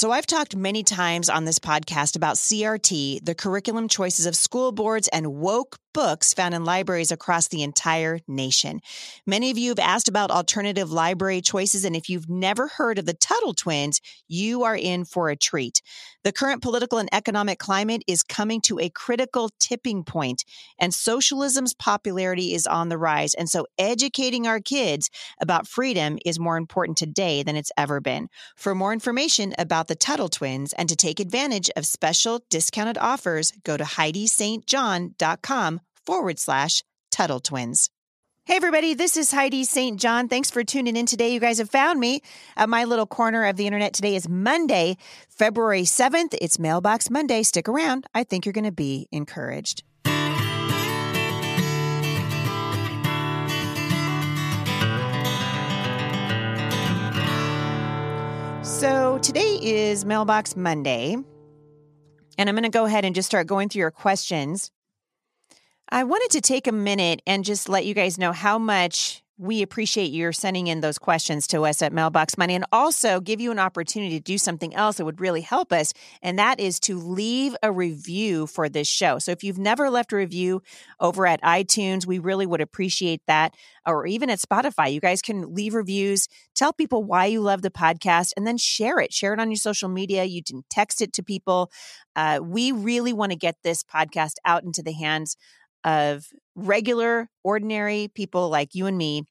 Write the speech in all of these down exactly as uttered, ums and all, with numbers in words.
So I've talked many times on this podcast about C R T, the curriculum choices of school boards, and woke books found in libraries across the entire nation. Many of you have asked about alternative library choices, and if you've never heard of the Tuttle Twins, you are in for a treat. The current political and economic climate is coming to a critical tipping point, and socialism's popularity is on the rise. And so educating our kids about freedom is more important today than it's ever been. For more information about the Tuttle Twins and to take advantage of special discounted offers, go to heidi st john dot com forward slash Tuttle Twins. Hey, everybody, this is Heidi Saint John. Thanks for tuning in today. You guys have found me. Uh, my little corner of the internet today is Monday, February seventh. It's Mailbox Monday. Stick around. I think you're going to be encouraged. So today is Mailbox Monday, and I'm going to go ahead and just start going through your questions. I wanted to take a minute and just let you guys know how much we appreciate your sending in those questions to us at Mailbox Money, and also give you an opportunity to do something else that would really help us, and that is to leave a review for this show. So if you've never left a review over at iTunes, we really would appreciate that, or even at Spotify. You guys can leave reviews, tell people why you love the podcast, and then share it. Share it on your social media. You can text it to people. Uh, we really want to get this podcast out into the hands of regular, ordinary people like you and me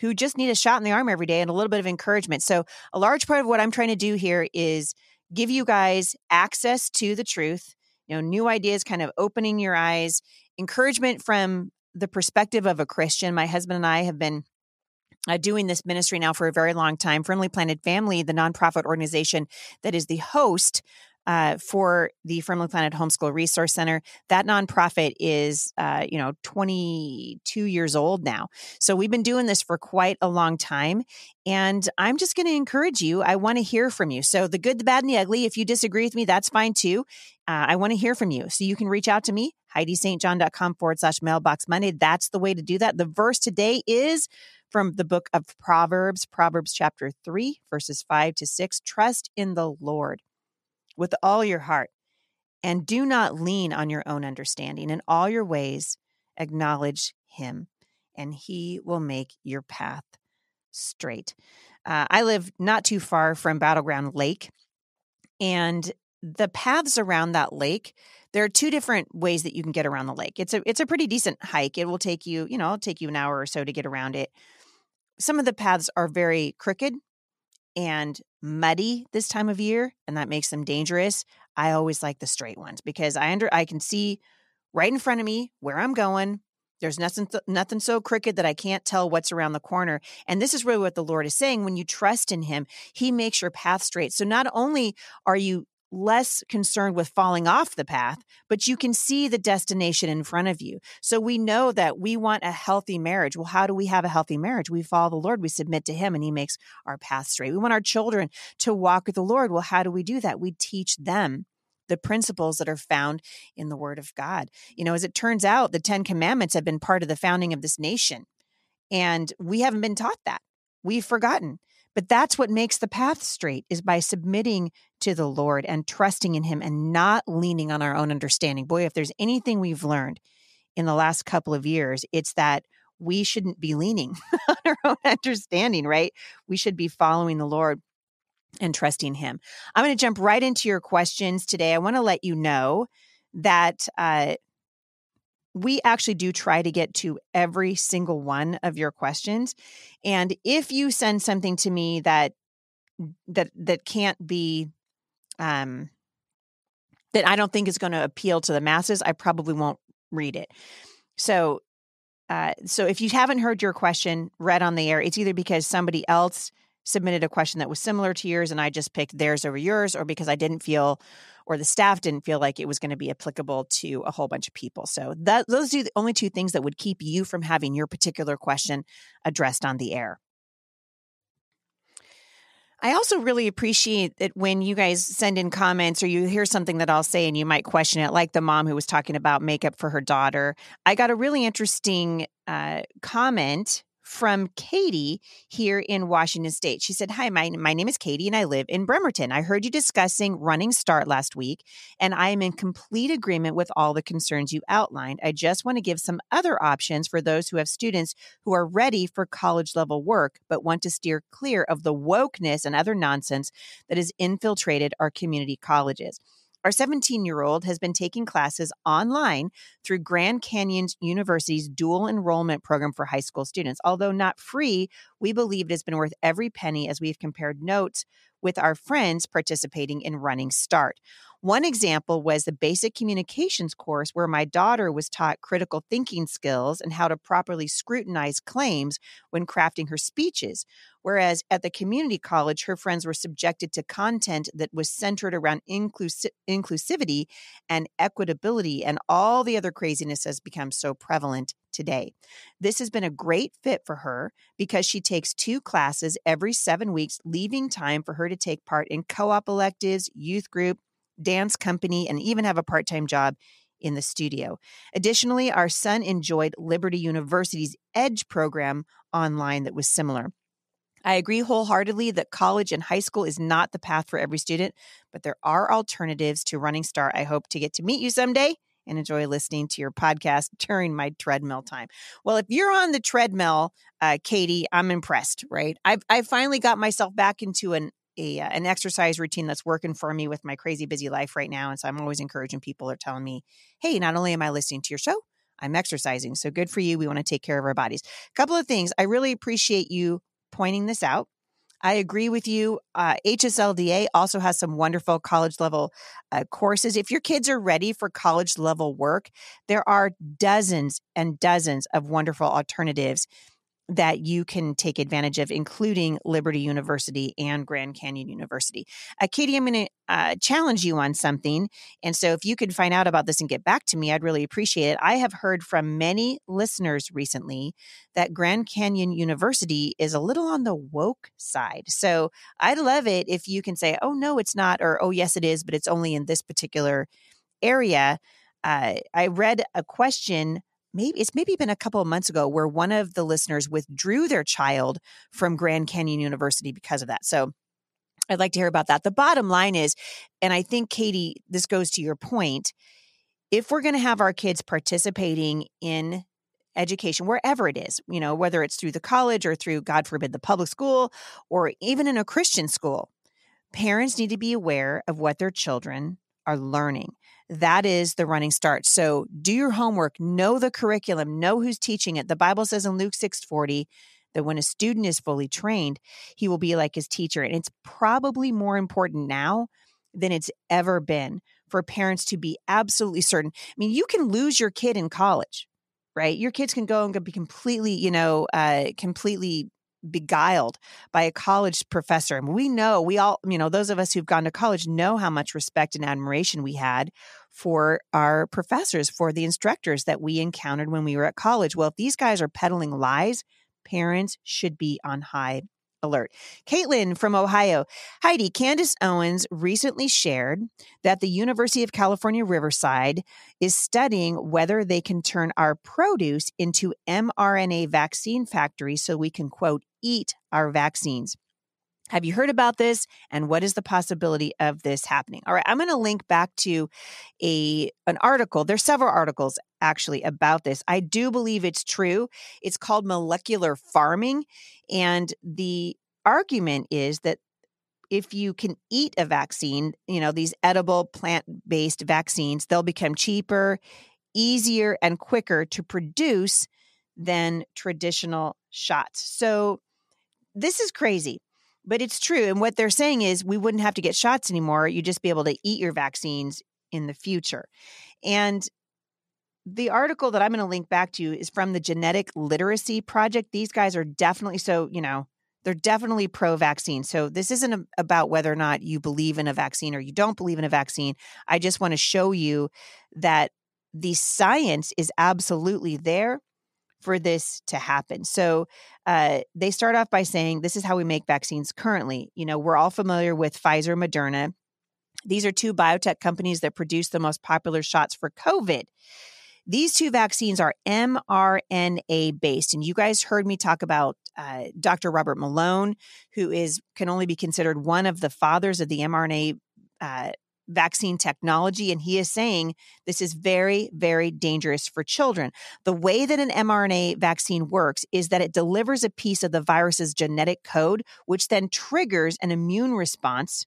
who just need a shot in the arm every day and a little bit of encouragement. So a large part of what I'm trying to do here is give you guys access to the truth, you know, new ideas, kind of opening your eyes, encouragement from the perspective of a Christian. My husband and I have been Uh, doing this ministry now for a very long time. Firmly Planted Family, the nonprofit organization that is the host uh, for the Firmly Planted Homeschool Resource Center. That nonprofit is, uh, you know, twenty-two years old now. So we've been doing this for quite a long time. And I'm just going to encourage you. I want to hear from you. So the good, the bad, and the ugly. If you disagree with me, that's fine too. Uh, I want to hear from you. So you can reach out to me, heidi st john dot com forward slash mailbox Monday. That's the way to do that. The verse today is from the book of Proverbs, Proverbs chapter three, verses five to six. Trust in the Lord with all your heart, and do not lean on your own understanding. In all your ways, acknowledge him, and he will make your path straight. Uh, I live not too far from Battleground Lake, and the paths around that lake, there are two different ways that you can get around the lake. It's a it's a pretty decent hike. It will take you, you know, it'll take you an hour or so to get around it. Some of the paths are very crooked and muddy this time of year, and that makes them dangerous. I always like the straight ones because I under I can see right in front of me where I'm going. There's nothing th- nothing so crooked that I can't tell what's around the corner. And this is really what the Lord is saying. When you trust in him, he makes your path straight. So not only are you less concerned with falling off the path, but you can see the destination in front of you. So we know that we want a healthy marriage. Well, how do we have a healthy marriage? We follow the Lord, we submit to him, and he makes our path straight. We want our children to walk with the Lord. Well, how do we do that? We teach them the principles that are found in the Word of God. You know, as it turns out, the Ten Commandments have been part of the founding of this nation, and we haven't been taught that. We've forgotten. But that's what makes the path straight, is by submitting to the Lord and trusting in him and not leaning on our own understanding. Boy, if there's anything we've learned in the last couple of years, it's that we shouldn't be leaning on our own understanding, right? We should be following the Lord and trusting him. I'm going to jump right into your questions today. I want to let you know that uh, we actually do try to get to every single one of your questions. And if you send something to me that that that can't be, um, that I don't think is going to appeal to the masses, I probably won't read it. So, uh, so if you haven't heard your question read on the air, it's either because somebody else submitted a question that was similar to yours and I just picked theirs over yours, or because I didn't feel, or the staff didn't feel like it was going to be applicable to a whole bunch of people. So that, those are the only two things that would keep you from having your particular question addressed on the air. I also really appreciate it when you guys send in comments or you hear something that I'll say and you might question it, like the mom who was talking about makeup for her daughter. I got a really interesting uh, comment from Katie here in Washington State. She said, hi, my, my name is Katie and I live in Bremerton. I heard you discussing Running Start last week, and I am in complete agreement with all the concerns you outlined. I just want to give some other options for those who have students who are ready for college level work, but want to steer clear of the wokeness and other nonsense that has infiltrated our community colleges. Our seventeen-year-old has been taking classes online through Grand Canyon University's dual enrollment program for high school students. Although not free, we believe it has been worth every penny as we've compared notes with our friends participating in Running Start. One example was the basic communications course where my daughter was taught critical thinking skills and how to properly scrutinize claims when crafting her speeches, whereas at the community college, her friends were subjected to content that was centered around inclusi- inclusivity and equitability, and all the other craziness has become so prevalent today. This has been a great fit for her because she takes two classes every seven weeks, leaving time for her to take part in co-op electives, youth group, dance company, and even have a part-time job in the studio. Additionally, our son enjoyed Liberty University's EDGE program online that was similar. I agree wholeheartedly that college and high school is not the path for every student, but there are alternatives to Running Start. I hope to get to meet you someday and enjoy listening to your podcast during my treadmill time. Well, if you're on the treadmill, uh, Katie, I'm impressed, right? I've, I finally got myself back into an A, uh, an exercise routine that's working for me with my crazy busy life right now. And so I'm always encouraging people are telling me, hey, not only am I listening to your show, I'm exercising. So good for you. We want to take care of our bodies. A couple of things. I really appreciate you pointing this out. I agree with you. Uh, H S L D A also has some wonderful college level uh, courses. If your kids are ready for college level work, there are dozens and dozens of wonderful alternatives that you can take advantage of, including Liberty University and Grand Canyon University. Uh, Katie, I'm going to uh, challenge you on something. And so if you could find out about this and get back to me, I'd really appreciate it. I have heard from many listeners recently that Grand Canyon University is a little on the woke side. So I'd love it if you can say, oh, no, it's not, or oh, yes, it is, but it's only in this particular area. Uh, I read a question Maybe it's maybe been a couple of months ago where one of the listeners withdrew their child from Grand Canyon University because of that. So I'd like to hear about that. The bottom line is, and I think, Katie, this goes to your point, if we're going to have our kids participating in education, wherever it is, you know, whether it's through the college or through, God forbid, the public school, or even in a Christian school, parents need to be aware of what their children are learning. That is the Running Start. So do your homework, know the curriculum, know who's teaching it. The Bible says in Luke six forty that when a student is fully trained, he will be like his teacher. And it's probably more important now than it's ever been for parents to be absolutely certain. I mean, you can lose your kid in college, right? Your kids can go and be completely, you know, uh, completely beguiled by a college professor. And we know, we all, you know, those of us who've gone to college know how much respect and admiration we had for our professors, for the instructors that we encountered when we were at college. Well, if these guys are peddling lies, parents should be on high alert. Caitlin from Ohio. Heidi, Candace Owens recently shared that the University of California Riverside is studying whether they can turn our produce into M R N A vaccine factories so we can, quote, eat our vaccines. Have you heard about this? And what is the possibility of this happening? All right, I'm going to link back to a an article. There's several articles actually about this. I do believe it's true. It's called molecular farming. And the argument is that if you can eat a vaccine, you know, these edible plant-based vaccines, they'll become cheaper, easier, and quicker to produce than traditional shots. So this is crazy, but it's true. And what they're saying is we wouldn't have to get shots anymore. You'd just be able to eat your vaccines in the future. And the article that I'm going to link back to is from the Genetic Literacy Project. These guys are definitely, so, you know, they're definitely pro-vaccine. So this isn't a, about whether or not you believe in a vaccine or you don't believe in a vaccine. I just want to show you that the science is absolutely there for this to happen. So uh, they start off by saying, this is how we make vaccines currently. You know, we're all familiar with Pfizer, Moderna. These are two biotech companies that produce the most popular shots for COVID. These two vaccines are M R N A-based. And you guys heard me talk about uh, Doctor Robert Malone, who is can only be considered one of the fathers of the mRNA uh, vaccine technology. And he is saying this is very, very dangerous for children. The way that an mRNA vaccine works is that it delivers a piece of the virus's genetic code, which then triggers an immune response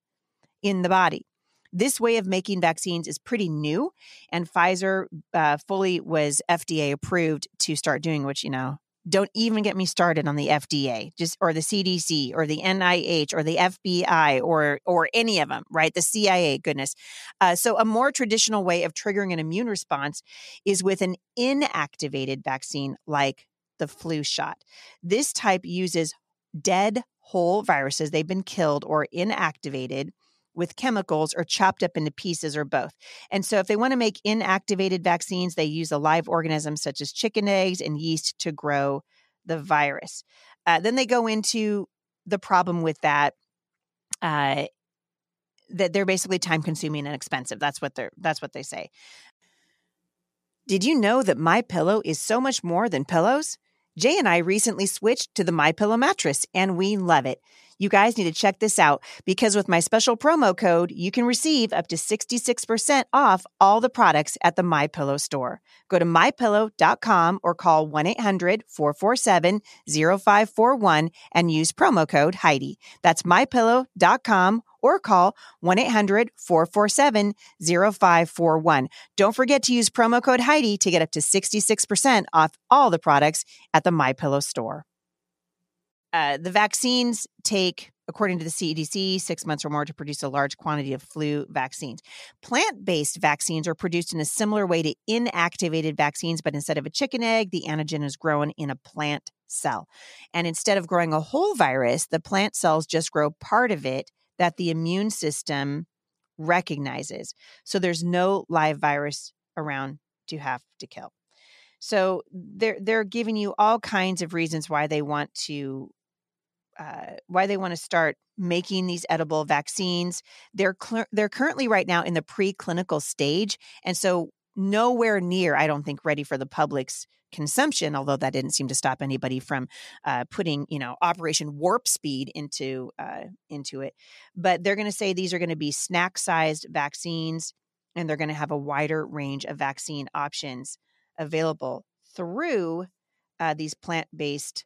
in the body. This way of making vaccines is pretty new, and Pfizer uh, fully was F D A approved to start doing, which, you know, don't even get me started on the F D A, just or the C D C or the N I H or the F B I or or any of them, right? The C I A, goodness. Uh, so a more traditional way of triggering an immune response is with an inactivated vaccine like the flu shot. This type uses dead whole viruses. They've been killed or inactivated with chemicals or chopped up into pieces or both. And so if they want to make inactivated vaccines, they use a live organism such as chicken eggs and yeast to grow the virus. Uh, then they go into the problem with that, uh, that they're basically time-consuming and expensive. That's what they're, that's what they say. Did you know that MyPillow is so much more than pillows? Jay and I recently switched to the MyPillow mattress, and we love it. You guys need to check this out, because with my special promo code, you can receive up to sixty-six percent off all the products at the MyPillow store. Go to my pillow dot com or call one eight hundred, four four seven, zero five four one and use promo code Heidi. That's my pillow dot com or call one eight hundred, four four seven, zero five four one. Don't forget to use promo code Heidi to get up to sixty-six percent off all the products at the MyPillow store. Uh, the vaccines take, according to the C D C, six months or more to produce a large quantity of flu vaccines. Plant-based vaccines are produced in a similar way to inactivated vaccines, but instead of a chicken egg, the antigen is grown in a plant cell. And instead of growing a whole virus, the plant cells just grow part of it that the immune system recognizes. So there's no live virus around to have to kill. So they're they're giving you all kinds of reasons why they want to uh, why they want to start making these edible vaccines. They're cl- they're currently right now in the preclinical stage, and so nowhere near, I don't think, ready for the public's consumption. Although that didn't seem to stop anybody from uh, putting, you know, Operation Warp Speed into uh, into it. But they're going to say these are going to be snack-sized vaccines, and they're going to have a wider range of vaccine options available through uh, these plant-based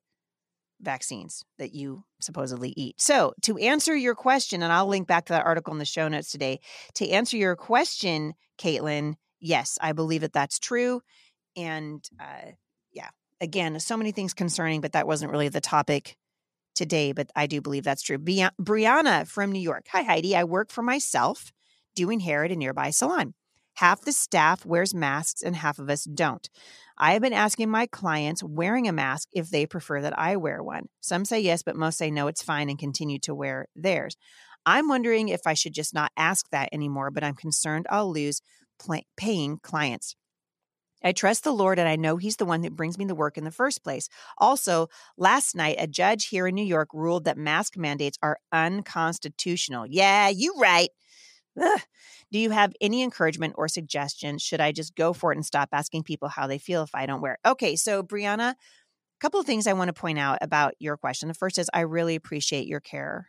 vaccines that you supposedly eat. So to answer your question, and I'll link back to that article in the show notes today, to answer your question, Caitlin, yes, I believe that that's true. And uh, yeah, again, so many things concerning, but that wasn't really the topic today, but I do believe that's true. Bri- Brianna from New York. Hi, Heidi. I work for myself doing hair at a nearby salon. Half the staff wears masks and half of us don't. I have been asking my clients wearing a mask if they prefer that I wear one. Some say yes, but most say no, it's fine, and continue to wear theirs. I'm wondering if I should just not ask that anymore, but I'm concerned I'll lose pay- paying clients. I trust the Lord, and I know he's the one that brings me the work in the first place. Also, last night, a judge here in New York ruled that mask mandates are unconstitutional. Yeah, you right. Ugh. Do you have any encouragement or suggestions? Should I just go for it and stop asking people how they feel if I don't wear it? Okay, so Brianna, a couple of things I want to point out about your question. The first is I really appreciate your care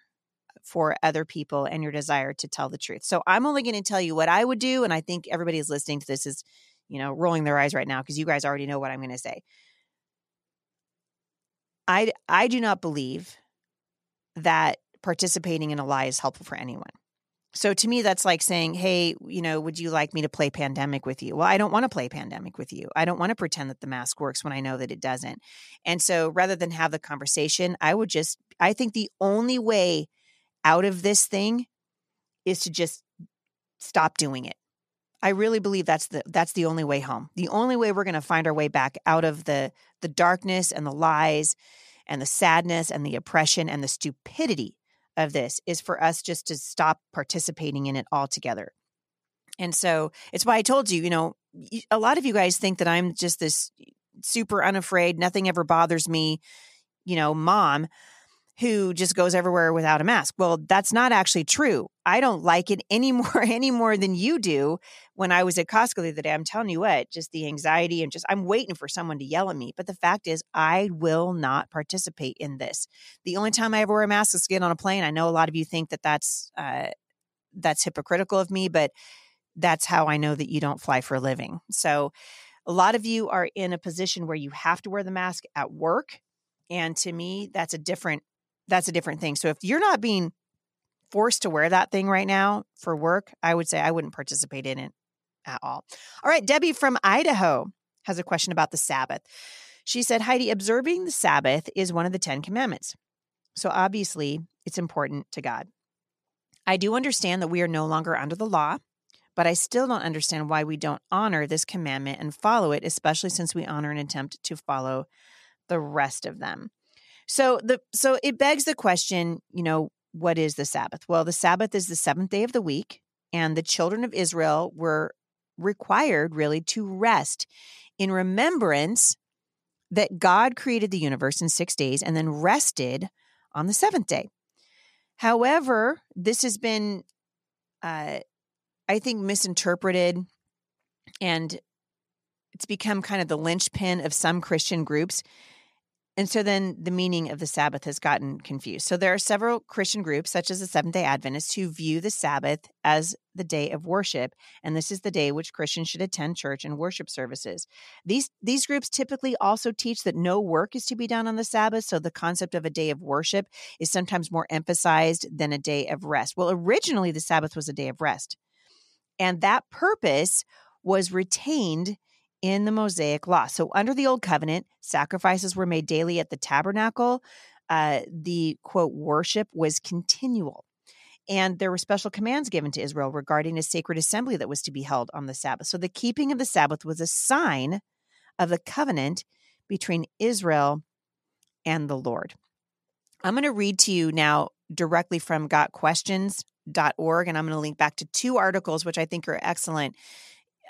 for other people and your desire to tell the truth. So I'm only going to tell you what I would do, and I think everybody who's listening to this is, you know, rolling their eyes right now because you guys already know what I'm going to say. I, I do not believe that participating in a lie is helpful for anyone. So to me, that's like saying, hey, you know, would you like me to play pandemic with you? Well, I don't want to play pandemic with you. I don't want to pretend that the mask works when I know that it doesn't. And so rather than have the conversation, I would just, I think the only way out of this thing is to just stop doing it. I really believe that's the that's the only way home. The only way we're going to find our way back out of the the darkness and the lies and the sadness and the oppression and the stupidity of this is for us just to stop participating in it altogether. And so it's why I told you, you know, a lot of you guys think that I'm just this super unafraid, nothing ever bothers me, you know, mom who just goes everywhere without a mask. Well, that's not actually true. I don't like it any more, any more than you do. When I was at Costco the other day, I'm telling you what, just the anxiety and just, I'm waiting for someone to yell at me. But the fact is, I will not participate in this. The only time I ever wear a mask is to get on a plane. I know a lot of you think that that's, uh, that's hypocritical of me, but that's how I know that you don't fly for a living. So a lot of you are in a position where you have to wear the mask at work. And to me, that's a different That's a different thing. So if you're not being forced to wear that thing right now for work, I would say I wouldn't participate in it at all. All right. Debbie from Idaho has a question about the Sabbath. She said, Heidi, observing the Sabbath is one of the Ten Commandments. So obviously it's important to God. I do understand that we are no longer under the law, but I still don't understand why we don't honor this commandment and follow it, especially since we honor an attempt to follow the rest of them. So the so it begs the question, you know, what is the Sabbath? Well, the Sabbath is the seventh day of the week, and the children of Israel were required really to rest in remembrance that God created the universe in six days and then rested on the seventh day. However, this has been, uh, I think, misinterpreted, and it's become kind of the linchpin of some Christian groups. And so then the meaning of the Sabbath has gotten confused. So there are several Christian groups, such as the Seventh-day Adventists, who view the Sabbath as the day of worship, and this is the day which Christians should attend church and worship services. These these groups typically also teach that no work is to be done on the Sabbath, so the concept of a day of worship is sometimes more emphasized than a day of rest. Well, originally, the Sabbath was a day of rest, and that purpose was retained in the Mosaic Law. So under the Old Covenant, sacrifices were made daily at the tabernacle. Uh, the, quote, worship was continual. And there were special commands given to Israel regarding a sacred assembly that was to be held on the Sabbath. So the keeping of the Sabbath was a sign of the covenant between Israel and the Lord. I'm going to read to you now directly from got questions dot org, and I'm going to link back to two articles, which I think are excellent.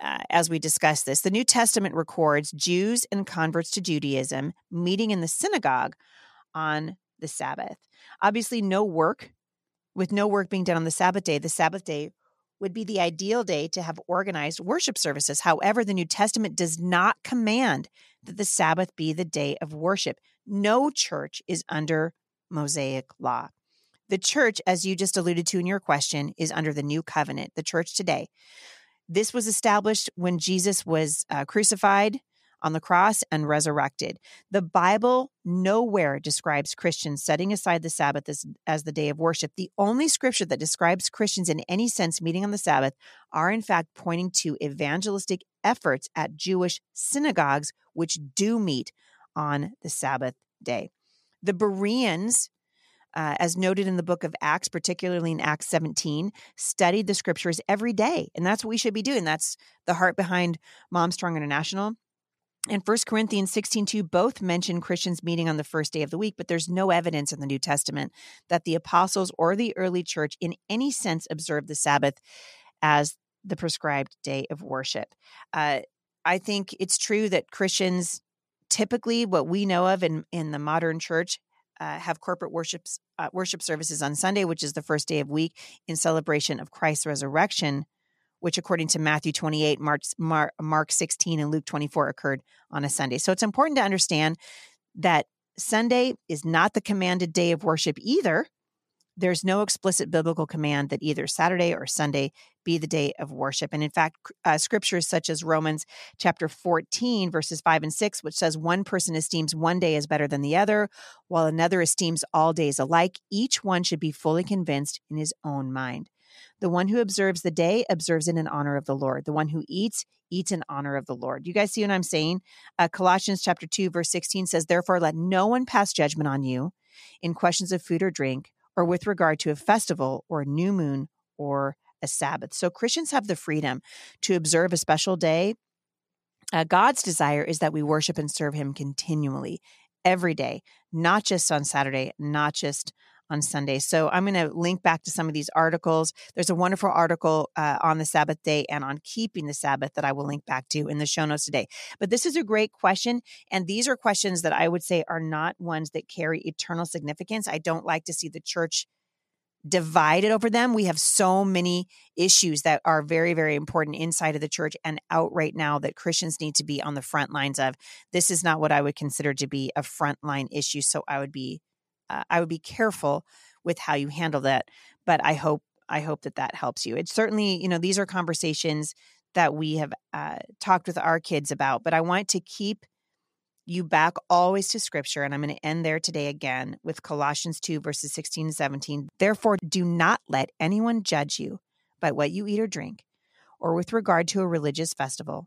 Uh, as we discuss this, the New Testament records Jews and converts to Judaism meeting in the synagogue on the Sabbath. Obviously, no work, with no work being done on the Sabbath day, the Sabbath day would be the ideal day to have organized worship services. However, the New Testament does not command that the Sabbath be the day of worship. No church is under Mosaic law. The church, as you just alluded to in your question, is under the New Covenant, the church today. This was established when Jesus was uh, crucified on the cross and resurrected. The Bible nowhere describes Christians setting aside the Sabbath as, as the day of worship. The only scripture that describes Christians in any sense meeting on the Sabbath are, in fact, pointing to evangelistic efforts at Jewish synagogues, which do meet on the Sabbath day. The Bereans, Uh, as noted in the book of Acts, particularly in Acts seventeen, studied the scriptures every day. And that's what we should be doing. That's the heart behind MomStrong International. And First Corinthians sixteen two both mention Christians meeting on the first day of the week, but there's no evidence in the New Testament that the apostles or the early church in any sense observed the Sabbath as the prescribed day of worship. Uh, I think it's true that Christians, typically what we know of in, in the modern church, Uh, have corporate worships, uh, worship services on Sunday, which is the first day of week, in celebration of Christ's resurrection, which according to Matthew twenty-eight, Mark, Mark, Mark sixteen, and Luke twenty-four occurred on a Sunday. So it's important to understand that Sunday is not the commanded day of worship either. There's no explicit biblical command that either Saturday or Sunday be the day of worship. And in fact, uh, scriptures such as Romans chapter fourteen, verses five and six, which says one person esteems one day as better than the other, while another esteems all days alike, each one should be fully convinced in his own mind. The one who observes the day observes it in honor of the Lord. The one who eats, eats in honor of the Lord. You guys see what I'm saying? Uh, Colossians chapter two, verse sixteen says, therefore, let no one pass judgment on you in questions of food or drink, or with regard to a festival or a new moon or a Sabbath. So Christians have the freedom to observe a special day. Uh, God's desire is that we worship and serve him continually, every day, not just on Saturday, not just on Sunday. So I'm going to link back to some of these articles. There's a wonderful article uh, on the Sabbath day and on keeping the Sabbath that I will link back to in the show notes today. But this is a great question. And these are questions that I would say are not ones that carry eternal significance. I don't like to see the church divided over them. We have so many issues that are very, very important inside of the church and out right now that Christians need to be on the front lines of. This is not what I would consider to be a frontline issue. So I would be, uh, I would be careful with how you handle that. But I hope, I hope that that helps you. It's certainly, you know, these are conversations that we have uh, talked with our kids about, but I want to keep you back always to Scripture. And I'm going to end there today again with Colossians two, verses sixteen and seventeen. Therefore, do not let anyone judge you by what you eat or drink, or with regard to a religious festival,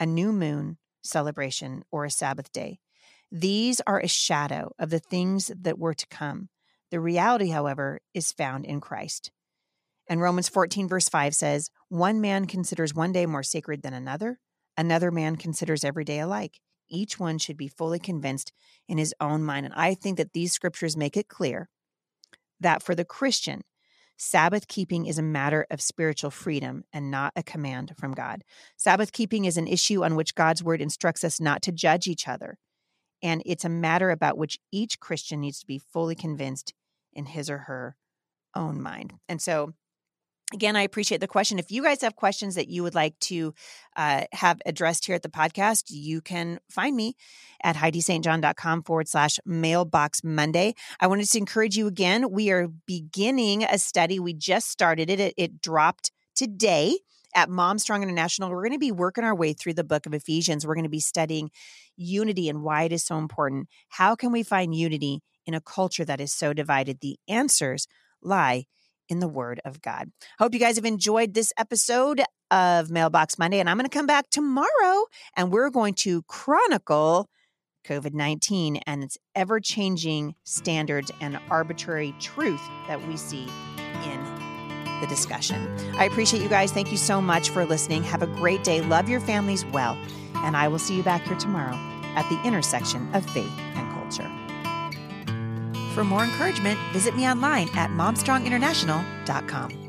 a new moon celebration, or a Sabbath day. These are a shadow of the things that were to come. The reality, however, is found in Christ. And Romans fourteen, verse five says, one man considers one day more sacred than another. Another man considers every day alike. Each one should be fully convinced in his own mind. And I think that these scriptures make it clear that for the Christian, Sabbath keeping is a matter of spiritual freedom and not a command from God. Sabbath keeping is an issue on which God's word instructs us not to judge each other. And it's a matter about which each Christian needs to be fully convinced in his or her own mind. And so, again, I appreciate the question. If you guys have questions that you would like to uh, have addressed here at the podcast, you can find me at HeidiSt John dot com forward slash mailbox Monday. I wanted to encourage you again. We are beginning a study. We just started it. It, it dropped today at MomStrong International. We're going to be working our way through the book of Ephesians. We're going to be studying unity and why it is so important. How can we find unity in a culture that is so divided? The answers lie in the Word of God. Hope you guys have enjoyed this episode of Mailbox Monday, and I'm going to come back tomorrow and we're going to chronicle COVID nineteen and its ever-changing standards and arbitrary truth that we see in the discussion. I appreciate you guys. Thank you so much for listening. Have a great day. Love your families well, and I will see you back here tomorrow at the intersection of faith and culture. For more encouragement, visit me online at MomStrong International dot com.